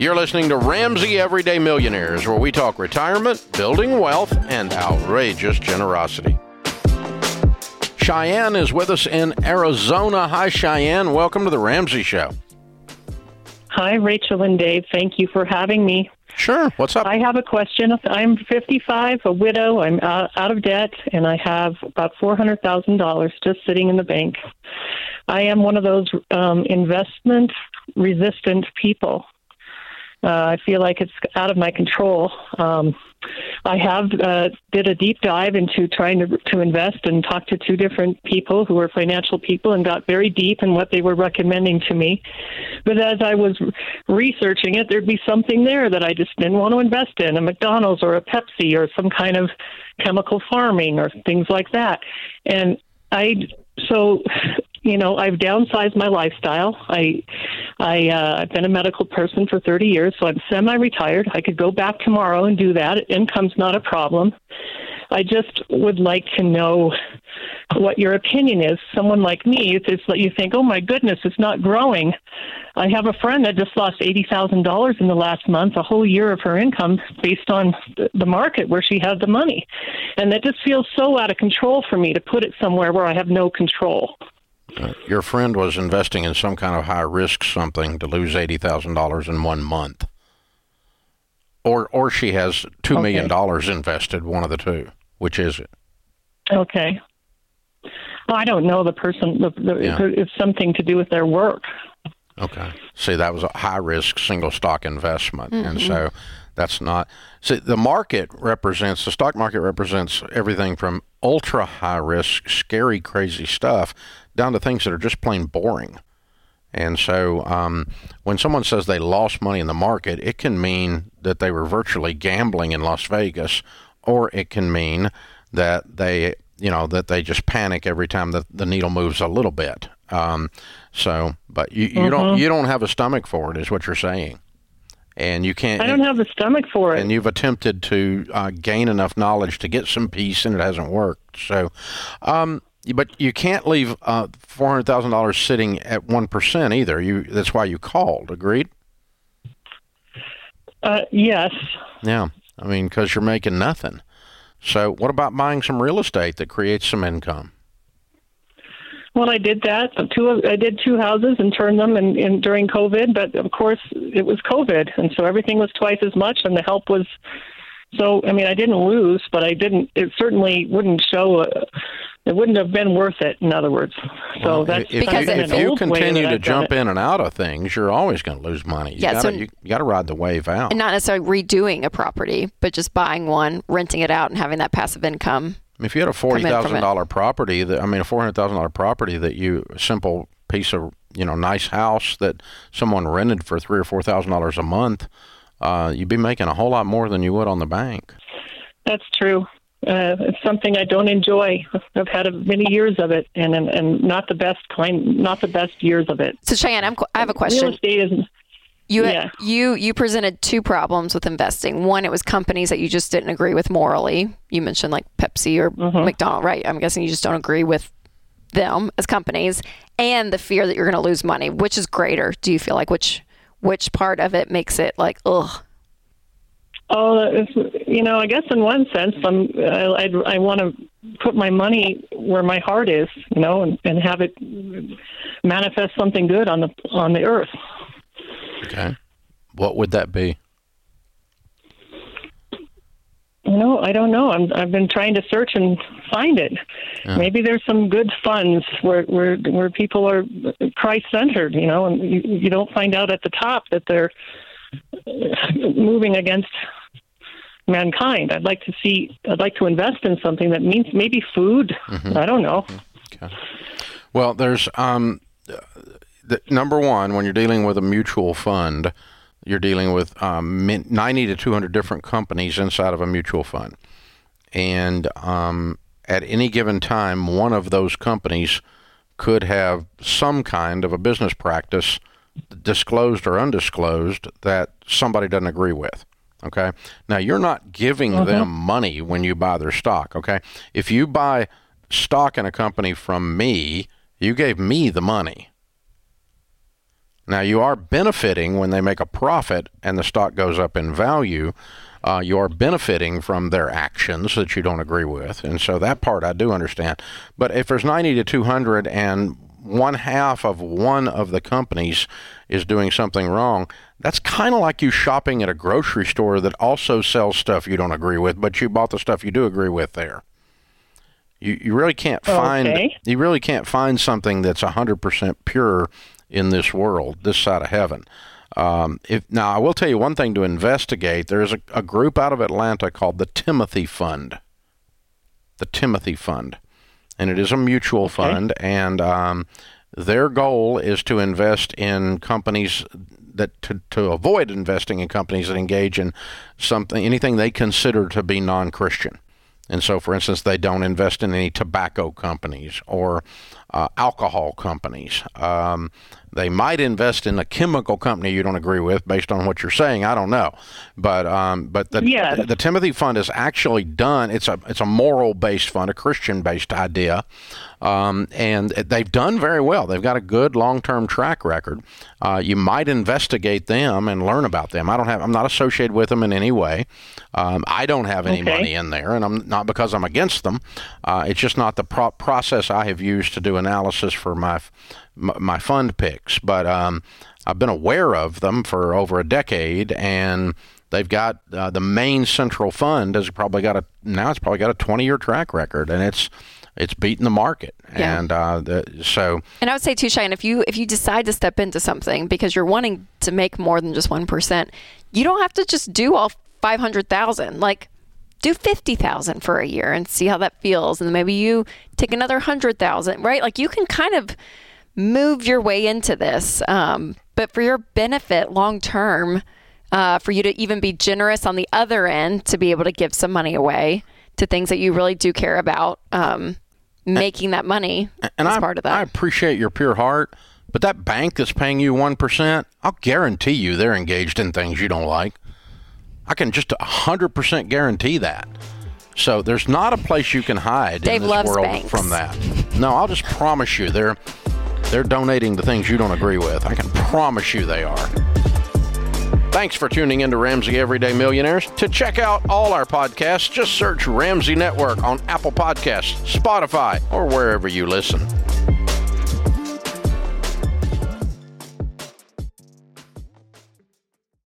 You're listening to Ramsey Everyday Millionaires, where we talk retirement, building wealth, and outrageous generosity. Cheyenne is with us in Arizona. Hi, Cheyenne. Welcome to the Ramsey Show. Hi, Rachel and Dave. Thank you for having me. Sure. What's up? I have a question. I'm 55, a widow. I'm out of debt, and I have about $400,000 just sitting in the bank. I am one of those investment-resistant people. I feel like it's out of my control. I have did a deep dive into trying to invest and talked to two different people who were financial people and got very deep in what they were recommending to me. But as I was researching it, there'd be something there that I just didn't want to invest in, a McDonald's or a Pepsi or some kind of chemical farming or things like that. And I've downsized my lifestyle. I've been a medical person for 30 years, so I'm semi-retired. I could go back tomorrow and do that. Income's not a problem. I just would like to know what your opinion is. Someone like me, if it's that you think, oh my goodness, it's not growing. I have a friend that just lost $80,000 in the last month, a whole year of her income based on the market where she had the money. And that just feels so out of control for me to put it somewhere where I have no control. Your friend was investing in some kind of high-risk something to lose $80,000 in 1 month. Or she has $2 million invested, one of the two. Which is it? Okay. Well, I don't know the person. It's something to do with their work. Okay. See, that was a high-risk single-stock investment. Mm-hmm. And so that's not... See, the stock market represents everything from ultra-high-risk, scary, crazy stuff down to things that are just plain boring. And so when someone says they lost money in the market, it can mean that they were virtually gambling in Las Vegas, or it can mean that they just panic every time that the needle moves a little bit. But you don't have a stomach for it, is what you're saying. And you can't. I don't have the stomach for it. And you've attempted to gain enough knowledge to get some peace, and it hasn't worked. So, but you can't leave $400,000 sitting at 1% either. That's why you called. Agreed? Yes. Yeah. I mean, because you're making nothing. So what about buying some real estate that creates some income? Well, I did that. I did two houses and turned them in during COVID, but of course it was COVID, and so everything was twice as much, and the help was. So, I mean, I didn't lose, but I didn't. It certainly wouldn't show. It wouldn't have been worth it. In other words, so well, that's if you continue to jump in and out of things, you're always going to lose money. You got to ride the wave out, and not necessarily redoing a property, but just buying one, renting it out, and having that passive income. If you had a $40,000 property, a $400,000 property that simple piece of, nice house that someone rented for $3,000 or $4,000 a month, you'd be making a whole lot more than you would on the bank. That's true. It's something I don't enjoy. I've had many years of it, and not the best years of it. So Cheyenne, I have a question. Real estate isn't. You presented two problems with investing. One, it was companies that you just didn't agree with morally. You mentioned like Pepsi or McDonald's, right? I'm guessing you just don't agree with them as companies, and the fear that you're going to lose money. Which is greater? Do you feel like which part of it makes it like ugh? Oh, I guess in one sense, I want to put my money where my heart is, and have it manifest something good on the earth. Okay. What would that be? I don't know. I've been trying to search and find it. Yeah. Maybe there's some good funds where people are Christ-centered, and you don't find out at the top that they're moving against mankind. I'd like to invest in something that means maybe food. Mm-hmm. I don't know. Okay. Well, there's... number one, when you're dealing with a mutual fund, you're dealing with 90 to 200 different companies inside of a mutual fund. And at any given time, one of those companies could have some kind of a business practice, disclosed or undisclosed, that somebody doesn't agree with. Okay? Now, you're not giving them money when you buy their stock. Okay? If you buy stock in a company from me, you gave me the money. Now, you are benefiting when they make a profit and the stock goes up in value. You're benefiting from their actions that you don't agree with. And so that part I do understand. But if there's 90 to 200 and one half of one of the companies is doing something wrong, that's kind of like you shopping at a grocery store that also sells stuff you don't agree with, but you bought the stuff you do agree with there. You really can't find something that's 100% pure in this world, this side of heaven. Now, I will tell you one thing to investigate. There is a group out of Atlanta called the Timothy Fund. The Timothy Fund. And it is a mutual fund. And their goal is to invest in companies that to avoid investing in companies that engage in anything they consider to be non-Christian. And so, for instance, they don't invest in any tobacco companies or alcohol companies. They might invest in a chemical company you don't agree with based on what you're saying. I don't know. But the Timothy Fund is actually done. It's a moral-based fund, a Christian-based idea. And they've done very well. They've got a good long-term track record. You might investigate them and learn about them. I'm not associated with them in any way. I don't have any money in there, and I'm not because I'm against them. It's just not the process I have used to do analysis for my fund picks. But I've been aware of them for over a decade, and they've got the main central fund has probably got a 20-year track record, and it's beating the market. Yeah. And so. And I would say too, Cheyenne, if you decide to step into something because you're wanting to make more than just 1%, you don't have to just do all 500,000. Like, do 50,000 for a year and see how that feels, and then maybe you take another 100,000. Right? Like, you can kind of move your way into this, but for your benefit long term, for you to even be generous on the other end to be able to give some money away to things that you really do care about. Making that money is part of that. I appreciate your pure heart, but that bank that's paying you 1%, I'll guarantee you they're engaged in things you don't like. I can just 100% guarantee that. So there's not a place you can hide in this world from that. No, I'll just promise you they're donating to things you don't agree with. I can promise you they are. Thanks for tuning in to Ramsey Everyday Millionaires. To check out all our podcasts, just search Ramsey Network on Apple Podcasts, Spotify, or wherever you listen.